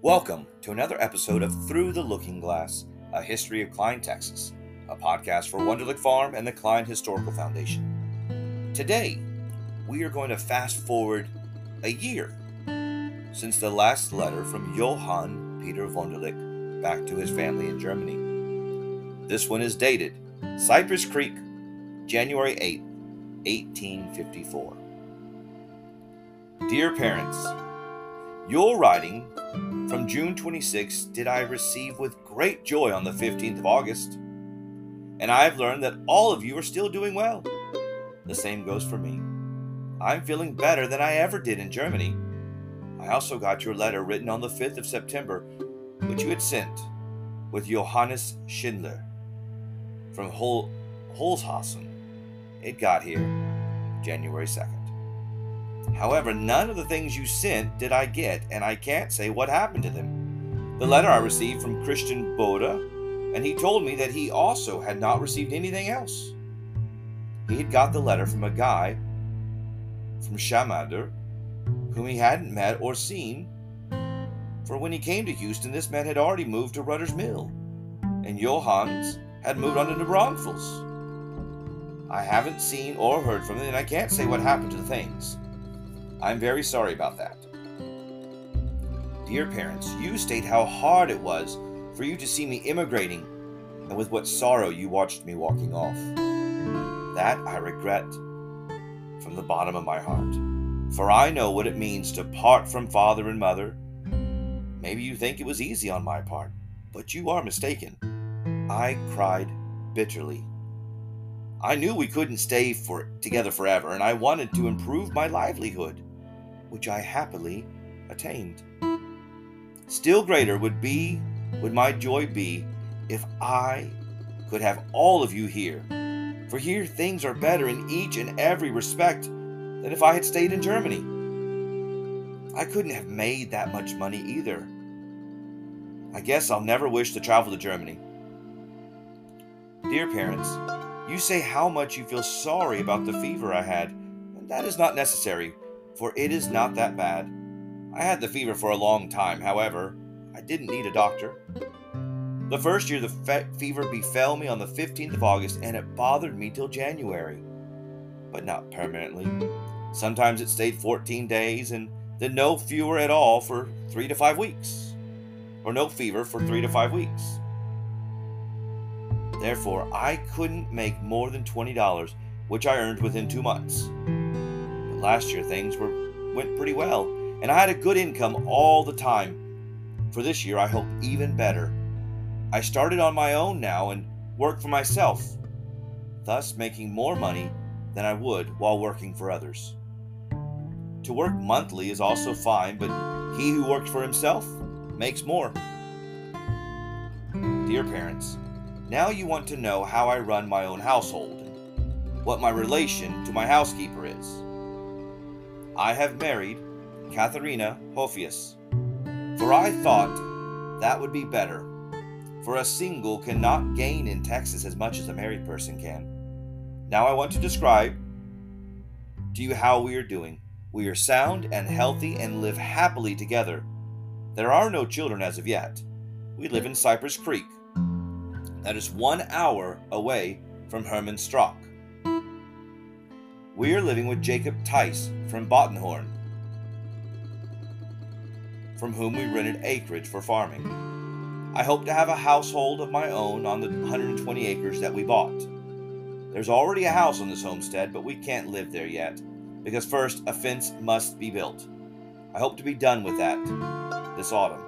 Welcome to another episode of Through the Looking Glass, a history of Klein, Texas, a podcast for Wunderlich Farm and the Klein Historical Foundation. Today, we are going to fast forward a year since the last letter from Johann Peter Wunderlich back to his family in Germany. This one is dated Cypress Creek, January 8, 1854. Dear parents, your writing from June 26 did I receive with great joy on the 15th of August, and I have learned that all of you are still doing well. The same goes for me. I'm feeling better than I ever did in Germany. I also got your letter written on the 5th of September, which you had sent with Johannes Schindler from Holzhausen. It got here January 2nd. However, none of the things you sent did I get, and I can't say what happened to them. The letter I received from Christian Boda, and he told me that he also had not received anything else. He had got the letter from a guy from Chamander, whom he hadn't met or seen, for when he came to Houston, this man had already moved to Rudder's Mill, and Johannes had moved on to New Braunfels. I haven't seen or heard from them, and I can't say what happened to the things. I'm very sorry about that. Dear parents, you state how hard it was for you to see me immigrating, and with what sorrow you watched me walking off. That I regret from the bottom of my heart, for I know what it means to part from father and mother. Maybe you think it was easy on my part, but you are mistaken. I cried bitterly. I knew we couldn't stay together forever, and I wanted to improve my livelihood, which I happily attained. Still greater would my joy be if I could have all of you here, for here things are better in each and every respect than if I had stayed in Germany. I couldn't have made that much money either. I guess I'll never wish to travel to Germany. Dear parents, you say how much you feel sorry about the fever I had, and that is not necessary, for it is not that bad. I had the fever for a long time, however, I didn't need a doctor. The first year the fever befell me on the 15th of August, and it bothered me till January, but not permanently. Sometimes it stayed 14 days, and then no fever at all for 3 to 5 weeks, or no fever for 3 to 5 weeks. Therefore, I couldn't make more than $20, which I earned within 2 months. But last year, things went pretty well, and I had a good income all the time. For this year, I hope even better. I started on my own now and work for myself, thus making more money than I would while working for others. To work monthly is also fine, but he who works for himself makes more. Dear parents, now you want to know how I run my own household and what my relation to my housekeeper is. I have married Katharina Hofius, for I thought that would be better, for a single cannot gain in Texas as much as a married person can. Now I want to describe to you how we are doing. We are sound and healthy and live happily together. There are no children as of yet. We live in Cypress Creek. That is 1 hour away from Hermann Strack. We are living with Jacob Tice from Bottenhorn, from whom we rented acreage for farming. I hope to have a household of my own on the 120 acres that we bought. There's already a house on this homestead, but we can't live there yet, because first a fence must be built. I hope to be done with that this autumn.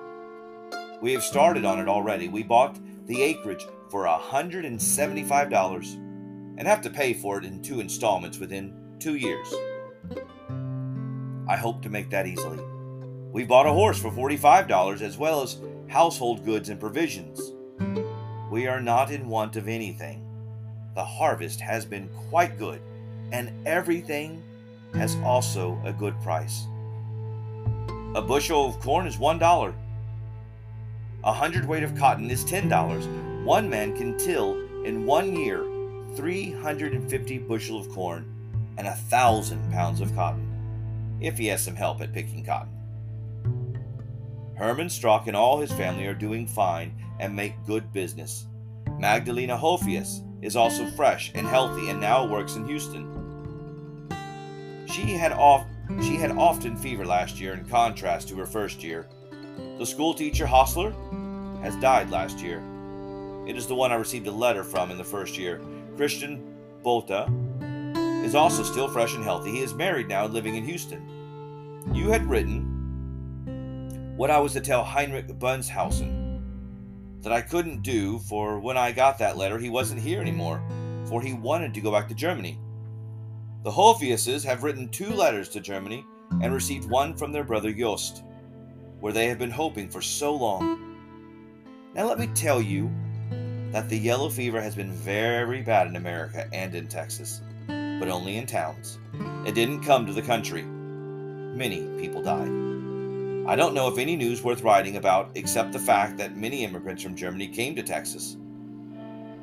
We have started on it already. We bought the acreage for $175 and have to pay for it in 2 installments within 2 years. I hope to make that easily. We bought a horse for $45 as well as household goods and provisions. We are not in want of anything. The harvest has been quite good, and everything has also a good price. A bushel of corn is $1. 100 weight of cotton is $10. One man can till in 1 year 350 bushels of corn and 1,000 pounds of cotton, if he has some help at picking cotton. Hermann Strack and all his family are doing fine and make good business. Magdalena Hofius is also fresh and healthy and now works in Houston. She had often fever last year in contrast to her first year. The schoolteacher Hostler has died last year. It is the one I received a letter from in the first year. Christian Volta is also still fresh and healthy. He is married now and living in Houston. You had written what I was to tell Heinrich Bunzhausen that I couldn't do, for when I got that letter he wasn't here anymore, for he wanted to go back to Germany. The Holpheuses have written 2 letters to Germany and received one from their brother Joost, where they have been hoping for so long. Now let me tell you that the yellow fever has been very bad in America and in Texas, but only in towns. It didn't come to the country. Many people died. I don't know of any news worth writing about except the fact that many immigrants from Germany came to Texas.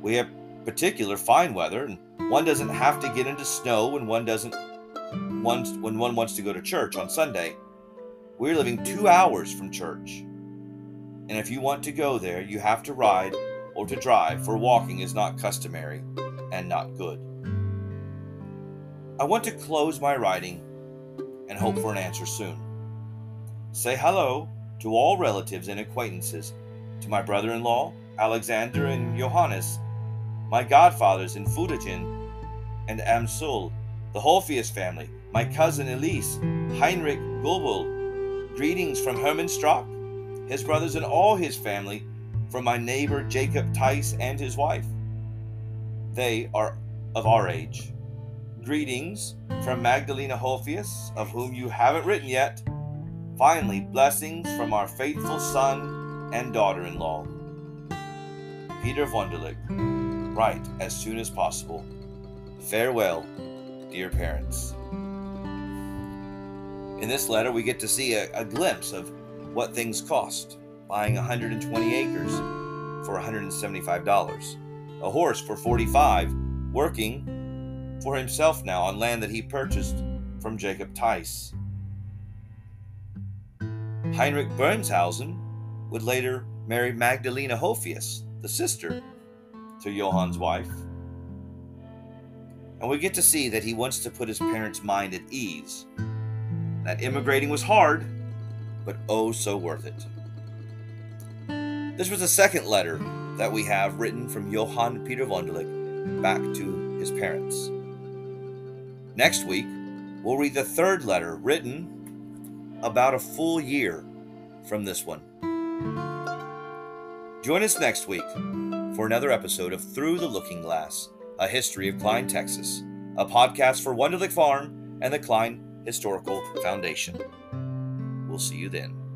We have particular fine weather, and one doesn't have to get into snow when one wants to go to church on Sunday. We're living 2 hours from church, and if you want to go there, you have to ride or to drive, for walking is not customary and not good. I want to close my writing and hope for an answer soon. Say hello to all relatives and acquaintances, to my brother-in-law, Alexander and Johannes, my godfathers in Futigen and Amsul, the Holpheus family, my cousin Elise, Heinrich Gulbul, greetings from Hermann Strack, his brothers and all his family, from my neighbor Jacob Tice and his wife. They are of our age. Greetings from Magdalena Hofius, of whom you haven't written yet. Finally, blessings from our faithful son and daughter-in-law. Peter Wunderlich, write as soon as possible. Farewell, dear parents. In this letter, we get to see a glimpse of what things cost. Buying 120 acres for $175, a horse for $45, working for himself now on land that he purchased from Jacob Tice. Heinrich Bunzhausen would later marry Magdalena Hofius, the sister to Johann's wife. And we get to see that he wants to put his parents' mind at ease, that immigrating was hard, but oh so worth it. This was the second letter that we have written from Johann Peter Wunderlich back to his parents. Next week, we'll read the third letter written about a full year from this one. Join us next week for another episode of Through the Looking Glass, A History of Klein, Texas, a podcast for Wunderlich Farm and the Klein Historical Foundation. We'll see you then.